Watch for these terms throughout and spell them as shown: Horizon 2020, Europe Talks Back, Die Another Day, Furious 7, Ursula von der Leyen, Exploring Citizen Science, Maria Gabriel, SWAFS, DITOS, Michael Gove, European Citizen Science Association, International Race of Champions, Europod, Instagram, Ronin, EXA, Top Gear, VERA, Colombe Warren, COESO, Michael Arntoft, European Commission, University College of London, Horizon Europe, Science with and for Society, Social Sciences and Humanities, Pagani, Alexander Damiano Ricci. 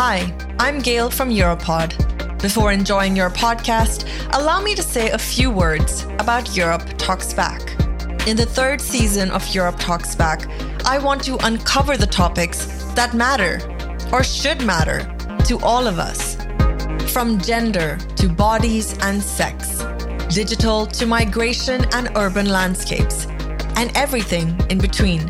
Hi, I'm Gail from Europod. Before enjoying your podcast, allow me to say a few words about Europe Talks Back. In the third season of Europe Talks Back, I want to uncover the topics that matter or should matter to all of us. From gender to bodies and sex, digital to migration and urban landscapes, and everything in between.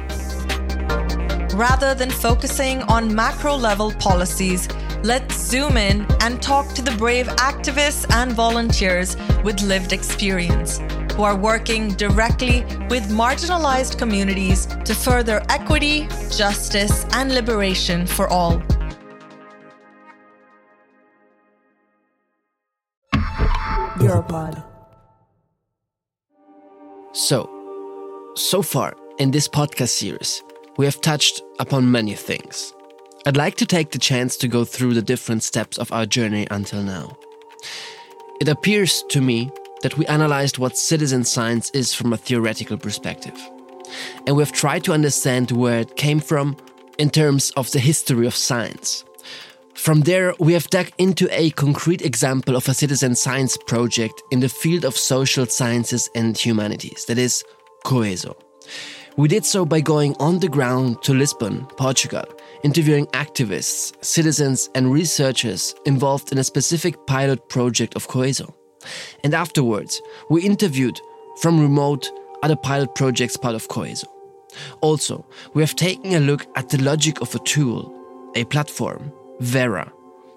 Rather than focusing on macro-level policies, let's zoom in and talk to the brave activists and volunteers with lived experience who are working directly with marginalized communities to further equity, justice, and liberation for all. Europod. So far in this podcast series, we have touched upon many things. I'd like to take the chance to go through the different steps of our journey until now. It appears to me that we analyzed what citizen science is from a theoretical perspective. And we've tried to understand where it came from in terms of the history of science. From there, we have dug into a concrete example of a citizen science project in the field of social sciences and humanities, that is, COESO. We did so by going on the ground to Lisbon, Portugal, interviewing activists, citizens, and researchers involved in a specific pilot project of COESO. And afterwards, we interviewed, from remote, other pilot projects part of COESO. Also, we have taken a look at the logic of a tool, a platform, VERA,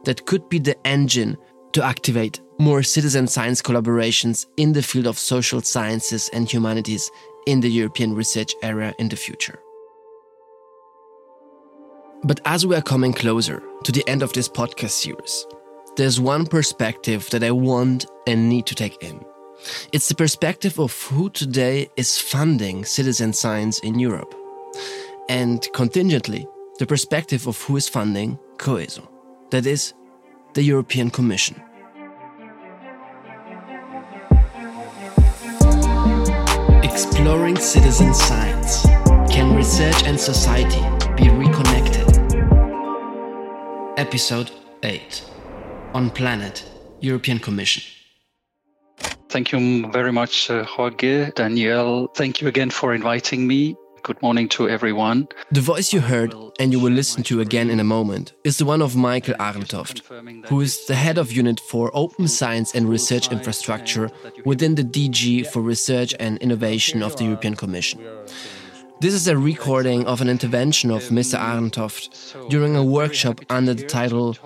that could be the engine to activate more citizen science collaborations in the field of social sciences and humanities in the European research area in the future. But as we are coming closer to the end of this podcast series, there's one perspective that I want and need to take in. It's the perspective of who today is funding citizen science in Europe, and contingently, the perspective of who is funding COESO, that is, the European Commission. Exploring citizen science. Can research and society be reconnected? Episode 8. On Planet, European Commission. Thank you very much, Jorge, Daniel. Thank you again for inviting me. Good morning to everyone. The voice you heard, and you will listen to again in a moment, is the one of Michael Arntoft, who is the head of Unit 4 Open Science and Research Infrastructure within the DG for Research and Innovation of the European Commission. This is a recording of an intervention of Mr. Arntoft during a workshop under the title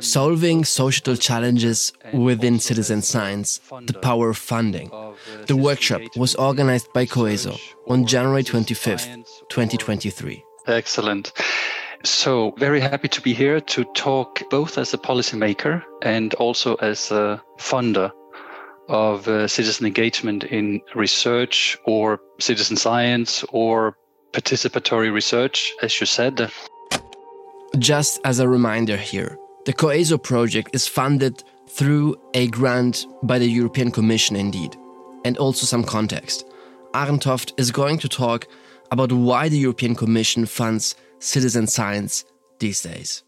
Solving Social Challenges Within Citizen Science, The Power of Funding. The workshop was organized by COESO on January 25th, 2023. Excellent. So, very happy to be here to talk both as a policymaker and also as a funder of citizen engagement in research or citizen science or participatory research, as you said. Just as a reminder here, the COESO project is funded through a grant by the European Commission indeed. And also some context. Arntoft is going to talk about why the European Commission funds citizen science these days.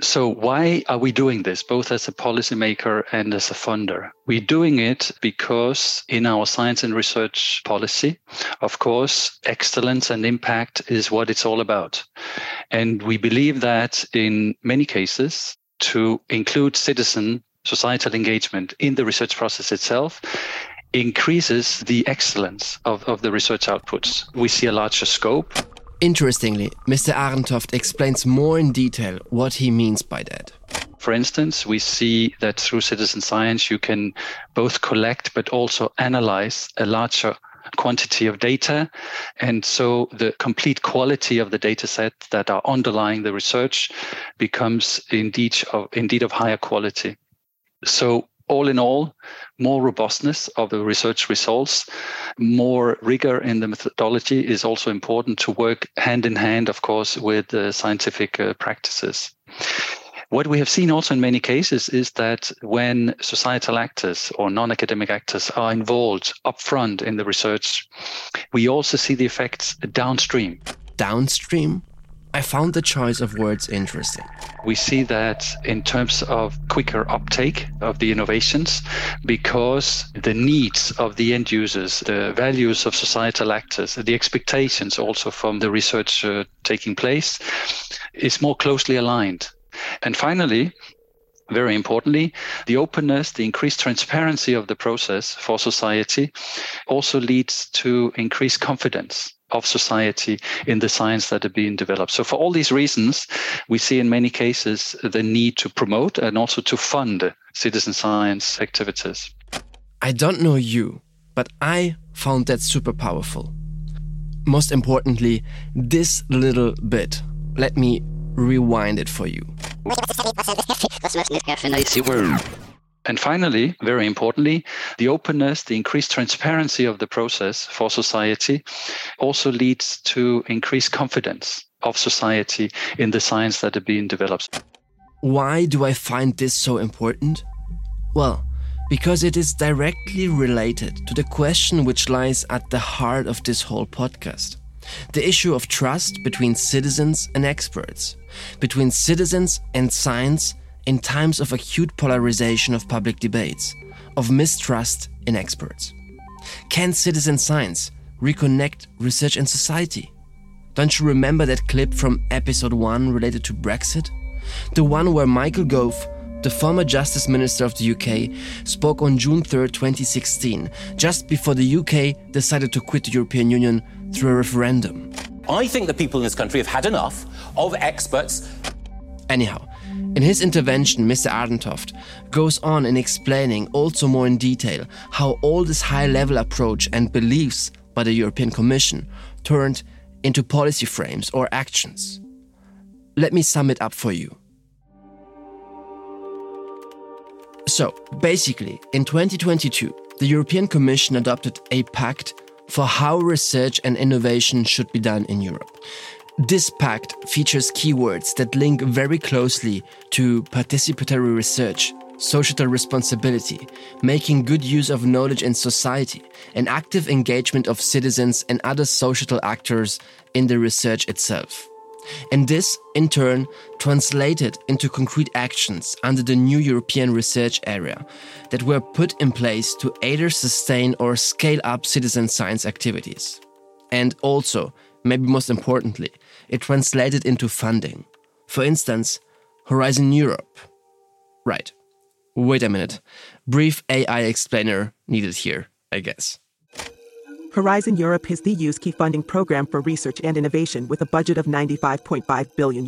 So why are we doing this, both as a policymaker and as a funder? We're doing it because in our science and research policy, of course, excellence and impact is what it's all about. And we believe that in many cases, to include citizen societal engagement in the research process itself increases the excellence of the research outputs. We see a larger scope. Interestingly, Mr. Arntoft explains more in detail what he means by that. For instance, we see that through citizen science, you can both collect but also analyze a larger quantity of data. And so the complete quality of the data set that are underlying the research becomes indeed of higher quality. So all in all, more robustness of the research results, more rigor in the methodology is also important to work hand in hand, of course, with scientific practices. What we have seen also in many cases is that when societal actors or non-academic actors are involved upfront in the research, we also see the effects downstream. Downstream? I found the choice of words interesting. We see that in terms of quicker uptake of the innovations, because the needs of the end users, the values of societal actors, the expectations also from the research taking place is more closely aligned. And finally, very importantly, the openness, the increased transparency of the process for society also leads to increased confidence of society in the science that are being developed. So for all these reasons, we see in many cases the need to promote and also to fund citizen science activities. I don't know you, but I found that super powerful. Most importantly, this little bit. Let me rewind it for you. And finally, very importantly, the openness, the increased transparency of the process for society also leads to increased confidence of society in the science that are being developed. Why do I find this so important? Well, because it is directly related to the question which lies at the heart of this whole podcast. The issue of trust between citizens and experts, between citizens and science, in times of acute polarization of public debates, of mistrust in experts. Can citizen science reconnect research and society? Don't you remember that clip from episode 1 related to Brexit? The one where Michael Gove, the former Justice Minister of the UK, spoke on June 3, 2016, just before the UK decided to quit the European Union through a referendum. I think the people in this country have had enough of experts. Anyhow, in his intervention, Mr. Arntoft goes on in explaining also more in detail how all this high-level approach and beliefs by the European Commission turned into policy frames or actions. Let me sum it up for you. So, basically, in 2022, the European Commission adopted a pact for how research and innovation should be done in Europe. This pact features keywords that link very closely to participatory research, societal responsibility, making good use of knowledge in society, and active engagement of citizens and other societal actors in the research itself. And this, in turn, translated into concrete actions under the new European research area that were put in place to either sustain or scale up citizen science activities. And also, maybe most importantly, it translated into funding. For instance, Horizon Europe. Right. Wait a minute. Brief AI explainer needed here, I guess. Horizon Europe is the EU's key funding program for research and innovation with a budget of €95.5 billion.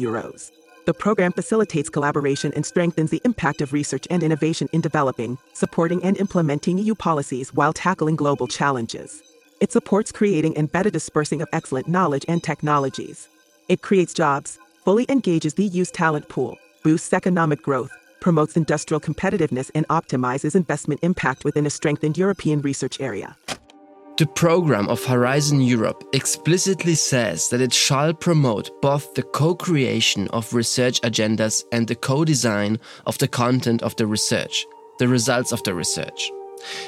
The program facilitates collaboration and strengthens the impact of research and innovation in developing, supporting and implementing EU policies while tackling global challenges. It supports creating and better dispersing of excellent knowledge and technologies. It creates jobs, fully engages the EU's talent pool, boosts economic growth, promotes industrial competitiveness and optimizes investment impact within a strengthened European research area. The program of Horizon Europe explicitly says that it shall promote both the co-creation of research agendas and the co-design of the content of the research, the results of the research.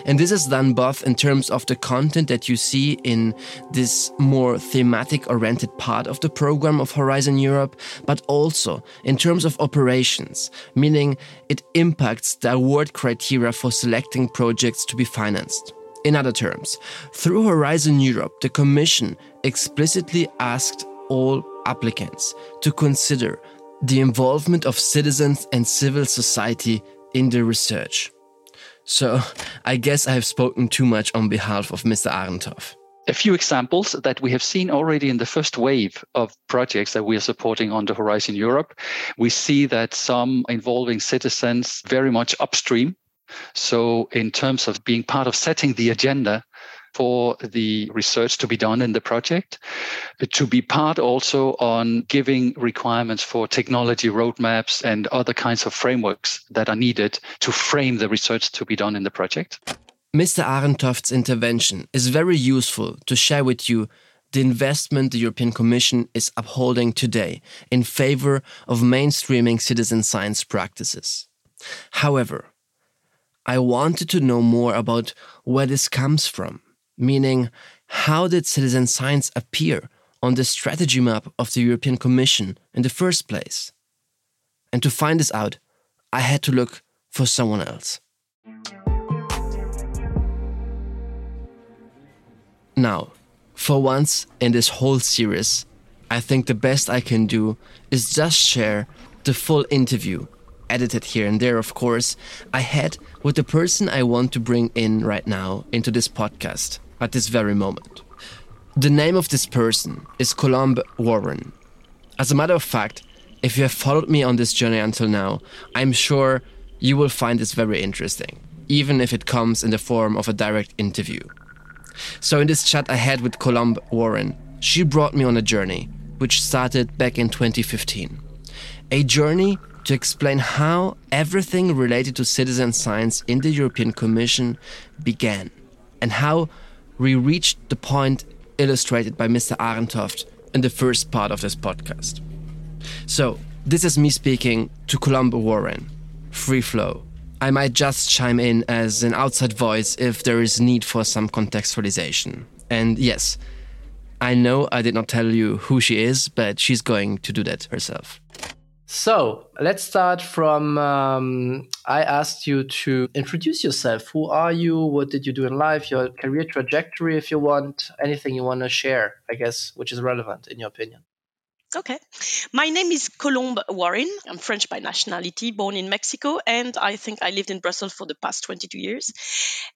And this is done both in terms of the content that you see in this more thematic-oriented part of the program of Horizon Europe, but also in terms of operations, meaning it impacts the award criteria for selecting projects to be financed. In other terms, through Horizon Europe, the Commission explicitly asked all applicants to consider the involvement of citizens and civil society in the research. So, I guess I have spoken too much on behalf of Mr. Arntoft. A few examples that we have seen already in the first wave of projects that we are supporting under Horizon Europe. We see that some involving citizens very much upstream. So, in terms of being part of setting the agenda for the research to be done in the project, to be part also on giving requirements for technology roadmaps and other kinds of frameworks that are needed to frame the research to be done in the project. Mr. Arntoft's intervention is very useful to share with you the investment the European Commission is upholding today in favor of mainstreaming citizen science practices. However, I wanted to know more about where this comes from. Meaning, how did citizen science appear on the strategy map of the European Commission in the first place. And to find this out, I had to look for someone else. Now, for once in this whole series, I think the best I can do is just share the full interview, edited here and there, of course, I had with the person I want to bring in right now into this podcast at this very moment. The name of this person is Colombe Warren. As a matter of fact, if you have followed me on this journey until now, I'm sure you will find this very interesting, even if it comes in the form of a direct interview. So in this chat I had with Colombe Warren, she brought me on a journey, which started back in 2015. A journey to explain how everything related to citizen science in the European Commission began and how we reached the point illustrated by Mr. Arntoft in the first part of this podcast. So, this is me speaking to Colombe Warren. Free flow. I might just chime in as an outside voice if there is need for some contextualization. And yes, I know I did not tell you who she is, but she's going to do that herself. So let's start from, I asked you to introduce yourself. Who are you? What did you do in life? Your career trajectory, if you want, anything you want to share, I guess, which is relevant in your opinion. Okay. My name is Colombe Warren. I'm French by nationality, born in Mexico, and I think I lived in Brussels for the past 22 years.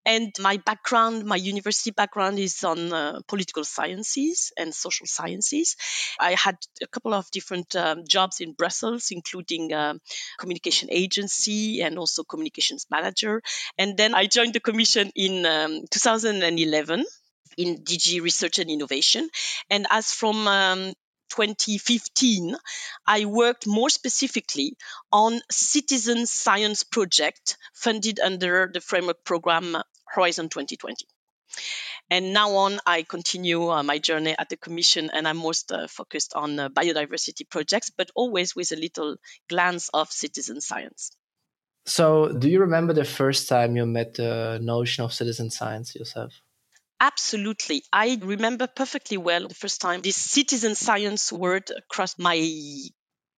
And my background, my university background is on political sciences and social sciences. I had a couple of different jobs in Brussels, including communication agency and also communications manager. And then I joined the Commission in 2011 in DG Research and Innovation. And as from 2015, I worked more specifically on citizen science project funded under the framework program Horizon 2020. And now on, I continue my journey at the Commission, and I'm most focused on biodiversity projects, but always with a little glance of citizen science. So do you remember the first time you met the notion of citizen science yourself? Absolutely. I remember perfectly well the first time this citizen science word crossed my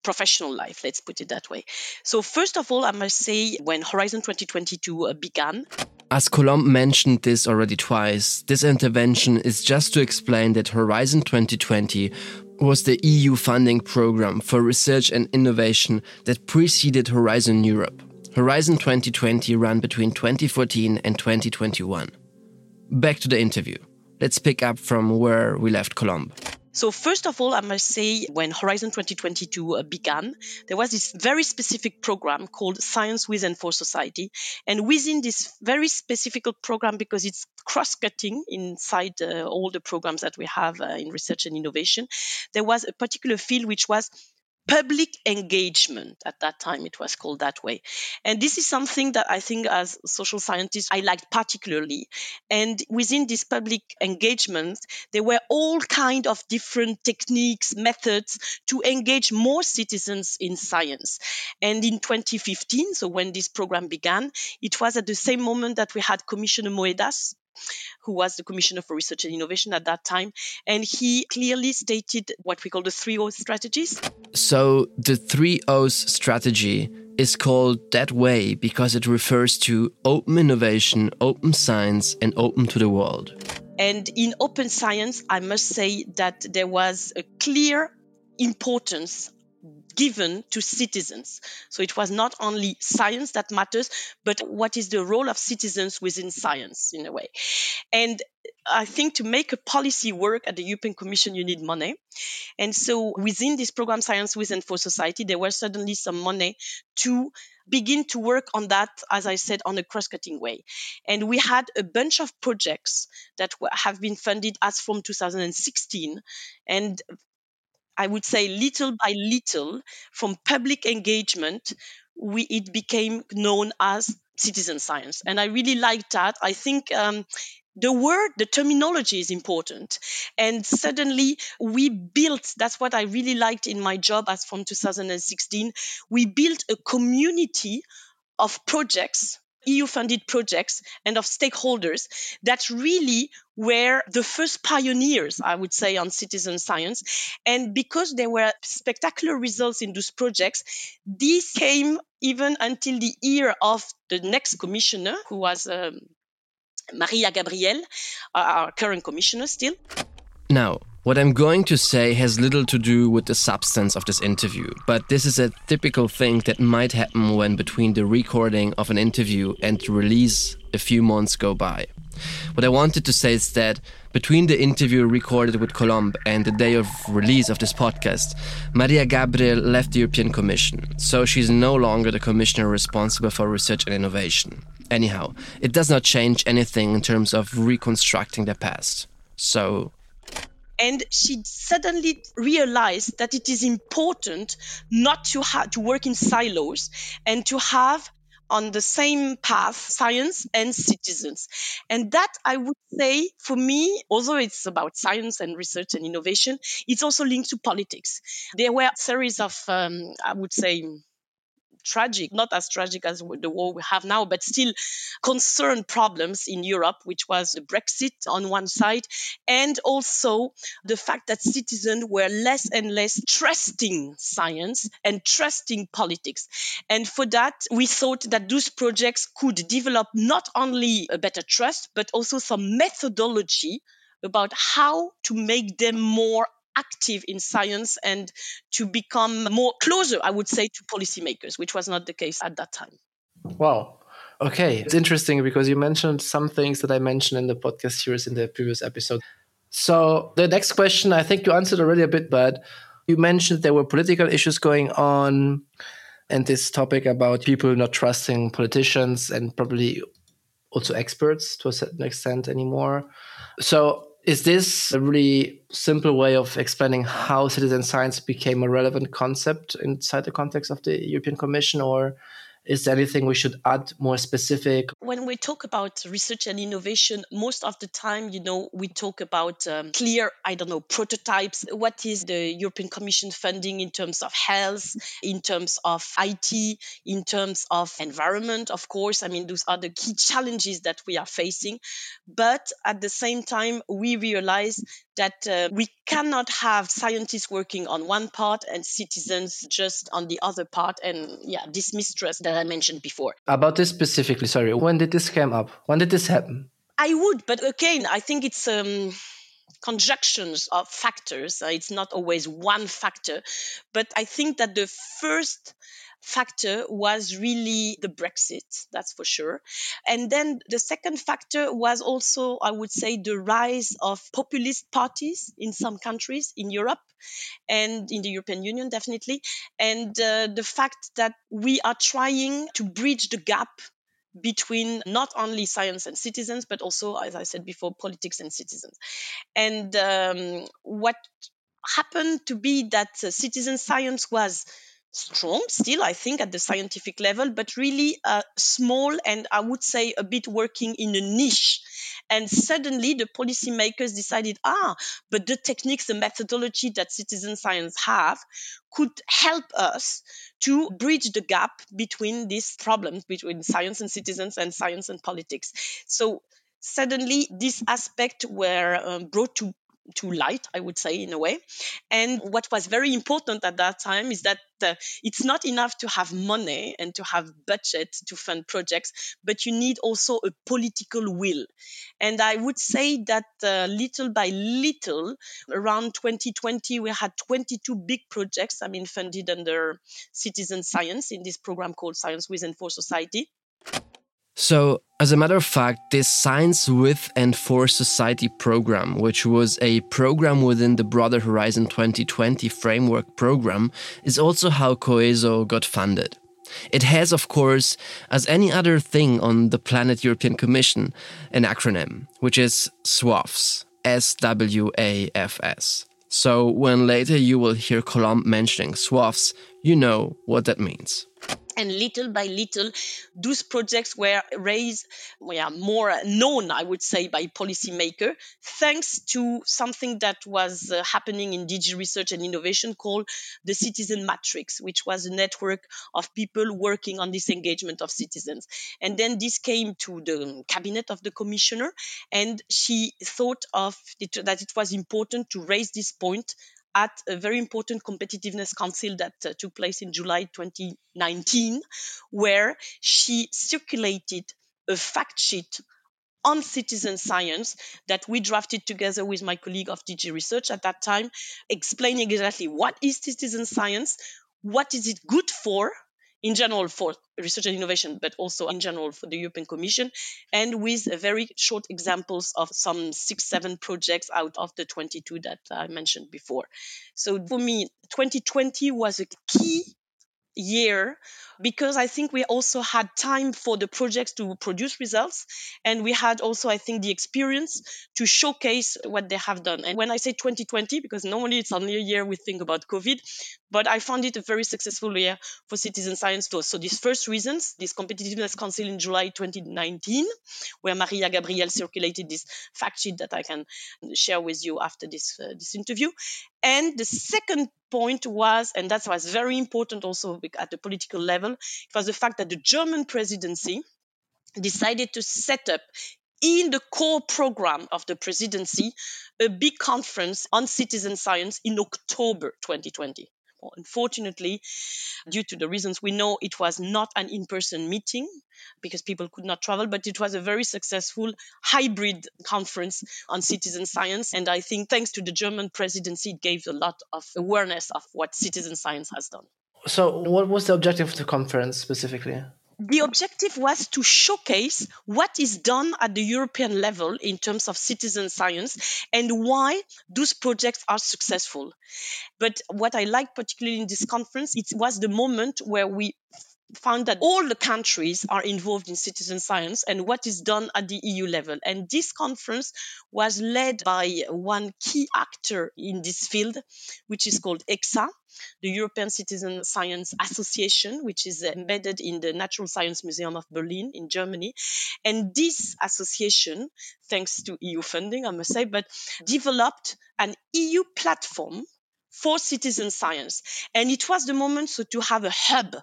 professional life, let's put it that way. So first of all, I must say when Horizon 2022 began. As Colombe mentioned this already twice, this intervention is just to explain that Horizon 2020 was the EU funding program for research and innovation that preceded Horizon Europe. Horizon 2020 ran between 2014 and 2021. Back to the interview. Let's pick up from where we left Colombe. So first of all, I must say when Horizon 2022 began, there was this very specific program called Science with and for Society. And within this very specific program, because it's cross-cutting inside all the programs that we have in research and innovation, there was a particular field which was public engagement. At that time, it was called that way. And this is something that I think as social scientists, I liked particularly. And within this public engagement, there were all kinds of different techniques, methods to engage more citizens in science. And in 2015, so when this program began, it was at the same moment that we had Commissioner Moedas, who was the Commissioner for Research and Innovation at that time, and he clearly stated what we call the 3 O's strategies. So the 3 O's strategy is called that way because it refers to open innovation, open science, and open to the world. And in open science, I must say that there was a clear importance given to citizens. So it was not only science that matters, but what is the role of citizens within science in a way. And I think to make a policy work at the European Commission, you need money. And so within this program, Science with and for Society, there was suddenly some money to begin to work on that, as I said, on a cross-cutting way. And we had a bunch of projects that have been funded as from 2016. And I would say little by little, from public engagement, it became known as citizen science. And I really liked that. I think the word, the terminology is important. And suddenly we built, that's what I really liked in my job as from 2016, we built a community of projects EU-funded projects and of stakeholders that really were the first pioneers, I would say, on citizen science. And because there were spectacular results in those projects, this came even until the ear of the next commissioner, who was Maria Gabriel, our current commissioner still. Now, what I'm going to say has little to do with the substance of this interview, but this is a typical thing that might happen when between the recording of an interview and the release a few months go by. What I wanted to say is that between the interview recorded with Colombe and the day of release of this podcast, Maria Gabriel left the European Commission, so she's no longer the commissioner responsible for research and innovation. Anyhow, it does not change anything in terms of reconstructing the past. So... And she suddenly realized that it is important not to work in silos and to have on the same path science and citizens. And that, I would say, for me, although it's about science and research and innovation, it's also linked to politics. There were a series of, I would say, tragic, not as tragic as the war we have now, but still concerned problems in Europe, which was the Brexit on one side, and also the fact that citizens were less and less trusting science and trusting politics. And for that, we thought that those projects could develop not only a better trust, but also some methodology about how to make them more active in science and to become more closer, I would say, to policymakers, which was not the case at that time. Wow. Okay. It's interesting because you mentioned some things that I mentioned in the podcast series in the previous episode. So the next question, I think you answered already a bit, but you mentioned there were political issues going on and this topic about people not trusting politicians and probably also experts to a certain extent anymore. So is this a really simple way of explaining how citizen science became a relevant concept inside the context of the European Commission, or is there anything we should add more specific? When we talk about research and innovation, most of the time, we talk about clear, prototypes. What is the European Commission funding in terms of health, in terms of IT, in terms of environment, of course. I mean, those are the key challenges that we are facing. But at the same time, we realize that we cannot have scientists working on one part and citizens just on the other part, and this mistrust that I mentioned before. About this specifically, sorry, when did this come up? When did this happen? But again, I think it's conjunctions of factors. It's not always one factor, but I think that the first factor was really the Brexit, that's for sure. And then the second factor was also, I would say, the rise of populist parties in some countries in Europe and in the European Union, definitely. And the fact that we are trying to bridge the gap between not only science and citizens, but also, as I said before, politics and citizens. And what happened to be that citizen science was strong still, I think, at the scientific level, but really small and I would say a bit working in a niche. And suddenly the policymakers decided, but the techniques, the methodology that citizen science have could help us to bridge the gap between these problems, between science and citizens and science and politics. So suddenly this aspect were brought to light, I would say, in a way. And what was very important at that time is that it's not enough to have money and to have budget to fund projects, but you need also a political will. And I would say that little by little, around 2020, we had 22 big projects, funded under citizen science in this program called Science with and for Society. So, as a matter of fact, this Science with and for Society program, which was a program within the broader Horizon 2020 framework program, is also how COESO got funded. It has, of course, as any other thing on the planet European Commission, an acronym, which is SWAFS, SWAFS. So, when later you will hear Colombe mentioning SWAFS, you know what that means. And little by little, those projects were more known, I would say, by policymakers, thanks to something that was happening in DG Research and Innovation called the Citizen Matrix, which was a network of people working on this engagement of citizens. And then this came to the cabinet of the commissioner, and she thought of it, that it was important to raise this point at a very important competitiveness council that took place in July 2019, where she circulated a fact sheet on citizen science that we drafted together with my colleague of DG Research at that time, explaining exactly what is citizen science, what is it good for, in general for research and innovation, but also in general for the European Commission, and with very short examples of some 6-7 projects out of the 22 that I mentioned before. So for me, 2020 was a key year because I think we also had time for the projects to produce results, and we had also, I think, the experience to showcase what they have done. And when I say 2020, because normally it's only a year we think about COVID, but I found it a very successful year for citizen science too. So these first reasons, this Competitiveness Council in July 2019, where Maria Gabriel circulated this fact sheet that I can share with you after this interview. And the second point was, and that was very important also at the political level, it was the fact that the German presidency decided to set up in the core program of the presidency a big conference on citizen science in October 2020. Unfortunately, due to the reasons we know, it was not an in-person meeting because people could not travel, but it was a very successful hybrid conference on citizen science. And I think thanks to the German presidency, it gave a lot of awareness of what citizen science has done. So what was the objective of the conference specifically? The objective was to showcase what is done at the European level in terms of citizen science and why those projects are successful. But what I liked particularly in this conference, it was the moment where we found that all the countries are involved in citizen science and what is done at the EU level. And this conference was led by one key actor in this field, which is called EXA, the European Citizen Science Association, which is embedded in the Natural Science Museum of Berlin in Germany. And this association, thanks to EU funding, I must say, but developed an EU platform for citizen science. And it was the moment to have a hub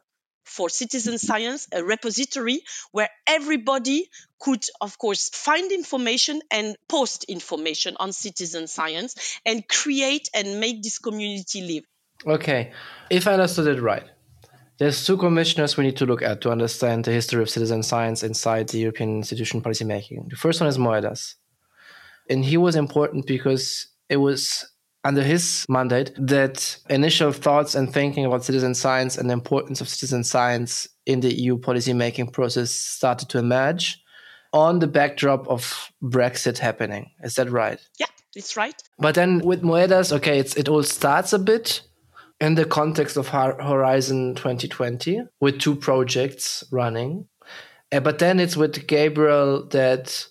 for citizen science, a repository where everybody could, of course, find information and post information on citizen science and create and make this community live. Okay, if I understood it right, there's two commissioners we need to look at to understand the history of citizen science inside the European institution policymaking. The first one is Moedas, and he was important because it was under his mandate that initial thoughts and thinking about citizen science and the importance of citizen science in the EU policymaking process started to emerge on the backdrop of Brexit happening. Is that right? Yeah, it's right. But then with Moedas, okay, it all starts a bit in the context of Horizon 2020 with two projects running. But then it's with Gabriel that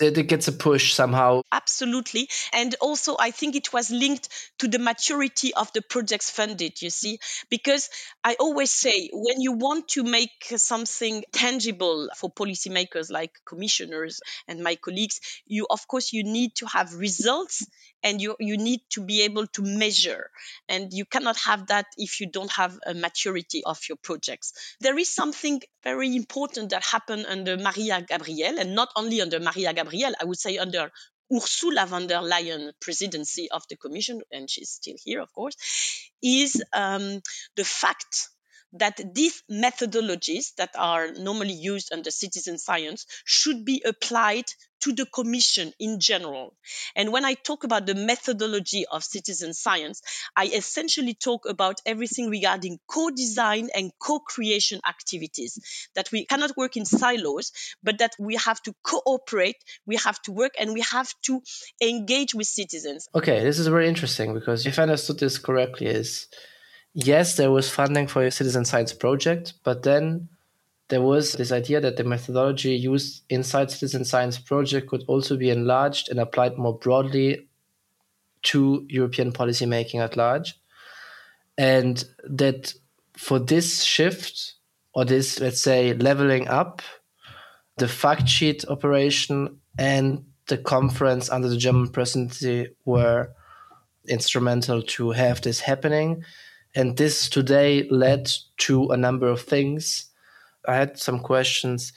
it gets a push somehow. Absolutely. And also, I think it was linked to the maturity of the projects funded, you see, because I always say when you want to make something tangible for policymakers like commissioners and my colleagues, you, of course, you need to have results and you need to be able to measure. And you cannot have that if you don't have a maturity of your projects. There is something very important that happened under Maria Gabriel, and not only under Maria Gabriel, I would say under Ursula von der Leyen presidency of the Commission, and she's still here, of course, is the fact that these methodologies that are normally used under citizen science should be applied to the Commission in general. And when I talk about the methodology of citizen science, I essentially talk about everything regarding co-design and co-creation activities, that we cannot work in silos, but that we have to cooperate, we have to work, and we have to engage with citizens. Okay, this is very interesting, because if I understood this correctly, yes, there was funding for a citizen science project, but then there was this idea that the methodology used inside citizen science project could also be enlarged and applied more broadly to European policymaking at large. And that for this shift, or this, let's say, leveling up the fact sheet operation and the conference under the German presidency were instrumental to have this happening. And this today led to a number of things. I had some questions.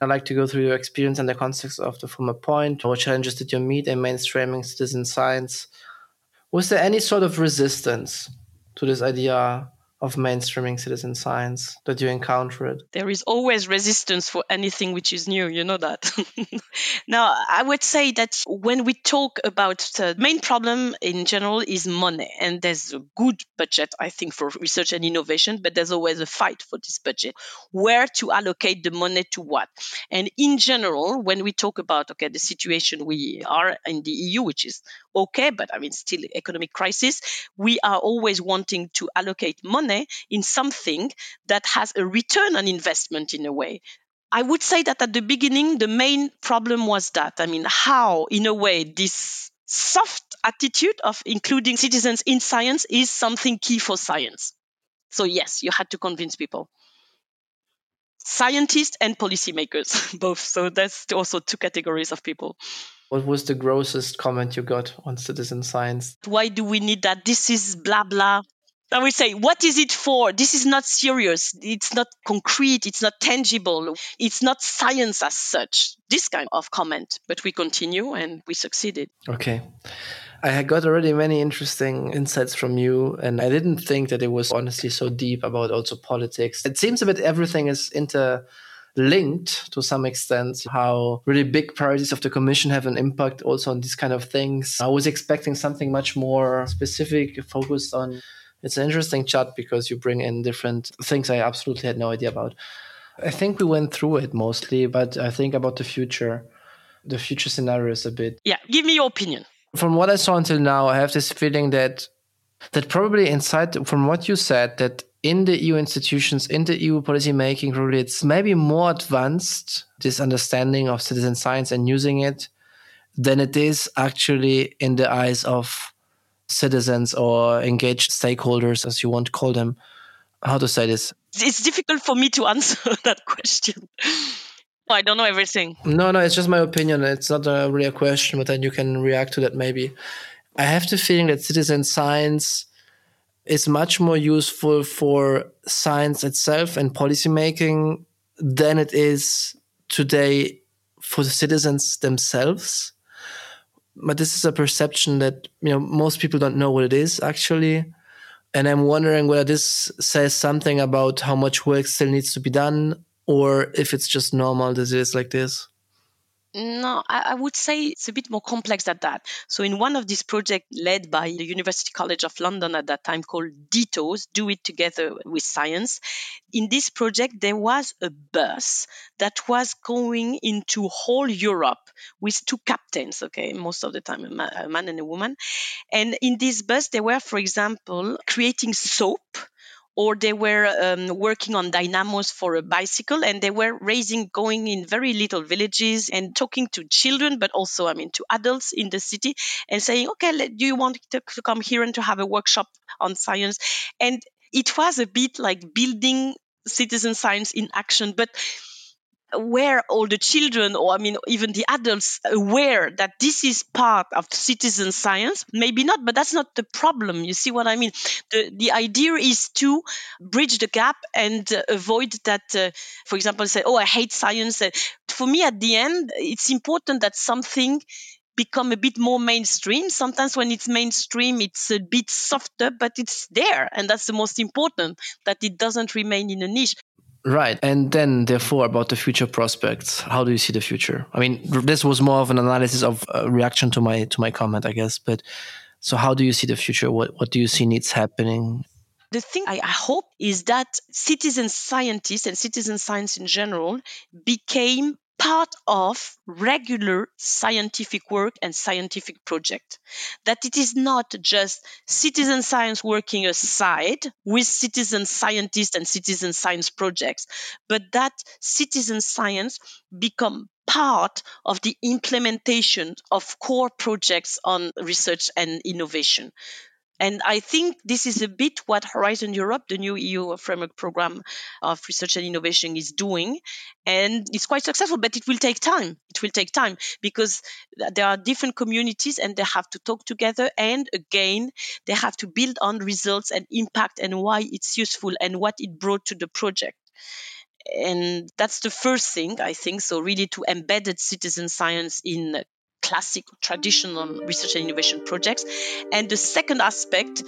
I'd like to go through your experience in the context of the former point. What challenges did you meet in mainstreaming citizen science? Was there any sort of resistance to this idea of mainstreaming citizen science that you encountered? There is always resistance for anything which is new, you know that. Now, I would say that when we talk about the main problem in general is money, and there's a good budget, I think, for research and innovation, but there's always a fight for this budget. Where to allocate the money to what? And in general, when we talk about, the situation we are in the EU, which is but still economic crisis, we are always wanting to allocate money in something that has a return on investment in a way. I would say that at the beginning, the main problem was that, how, in a way, this soft attitude of including citizens in science is something key for science. So yes, you had to convince people. Scientists and policymakers, both. So that's also two categories of people. What was the grossest comment you got on citizen science? Why do we need that? This is blah, blah. I would say, what is it for? This is not serious. It's not concrete. It's not tangible. It's not science as such. This kind of comment. But we continue and we succeeded. Okay. I got already many interesting insights from you. And I didn't think that it was honestly so deep about also politics. It seems a bit everything is interlinked to some extent, how really big priorities of the Commission have an impact also on these kind of things. I was expecting something much more specific, focused on. It's an interesting chat because you bring in different things I absolutely had no idea about. I think we went through it mostly, but I think about the future scenarios a bit. Yeah, give me your opinion. From what I saw until now, I have this feeling that probably inside, from what you said, that in the EU institutions, in the EU policymaking, probably it's maybe more advanced, this understanding of citizen science and using it, than it is actually in the eyes of citizens or engaged stakeholders, as you want to call them. How to say this? It's difficult for me to answer that question. I don't know everything. No, it's just my opinion. It's not a real question, but then you can react to that maybe. I have the feeling that citizen science is much more useful for science itself and policymaking than it is today for the citizens themselves. But this is a perception that, most people don't know what it is actually. And I'm wondering whether this says something about how much work still needs to be done or if it's just normal that it is like this. No, I would say it's a bit more complex than that. So in one of these projects led by the University College of London at that time called DITOS, Do It Together with Science, in this project there was a bus that was going into whole Europe with two captains, most of the time, a man and a woman. And in this bus they were, for example, creating soap, or they were working on dynamos for a bicycle, and they were going in very little villages and talking to children, but also, to adults in the city and saying, do you want to come here and to have a workshop on science? And it was a bit like building citizen science in action, but where all the children or even the adults aware that this is part of citizen science? Maybe not, but that's not the problem. You see what I mean? The idea is to bridge the gap and avoid that, for example, say, I hate science. For me, at the end, it's important that something become a bit more mainstream. Sometimes when it's mainstream, it's a bit softer, but it's there. And that's the most important, that it doesn't remain in a niche. Right. And then, therefore, about the future prospects, how do you see the future? This was more of an analysis of a reaction to my comment, I guess. But so how do you see the future? What do you see needs happening? The thing I hope is that citizen scientists and citizen science in general became part of regular scientific work and scientific project. That it is not just citizen science working aside with citizen scientists and citizen science projects, but that citizen science become part of the implementation of core projects on research and innovation. And I think this is a bit what Horizon Europe, the new EU framework program of research and innovation, is doing. And it's quite successful, but it will take time. It will take time because there are different communities and they have to talk together. And again, they have to build on results and impact and why it's useful and what it brought to the project. And that's the first thing, I think. So really to embed citizen science in classic, traditional research and innovation projects. And the second aspect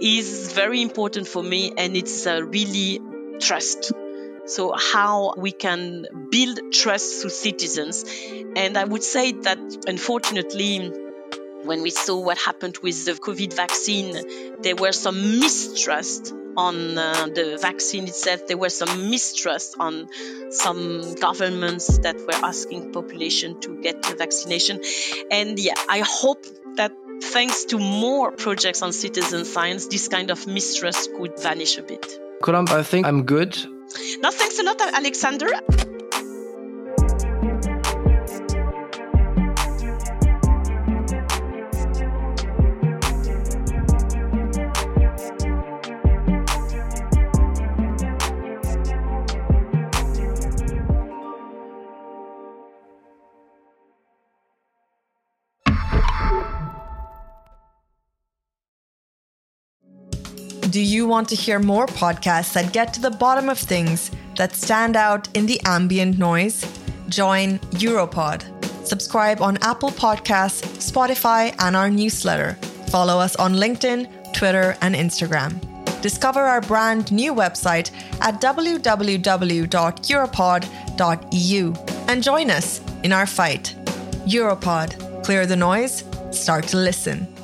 is very important for me, and it's really trust. So how we can build trust through citizens. And I would say that, unfortunately, when we saw what happened with the COVID vaccine, there were some mistrust on the vaccine itself. There were some mistrust on some governments that were asking population to get the vaccination. And I hope that thanks to more projects on citizen science, this kind of mistrust could vanish a bit. Colombe, I think I'm good. No, thanks a lot, Alexander. Do you want to hear more podcasts that get to the bottom of things that stand out in the ambient noise? Join Europod. Subscribe on Apple Podcasts, Spotify, and our newsletter. Follow us on LinkedIn, Twitter, and Instagram. Discover our brand new website at www.europod.eu and join us in our fight. Europod. Clear the noise. Start to listen.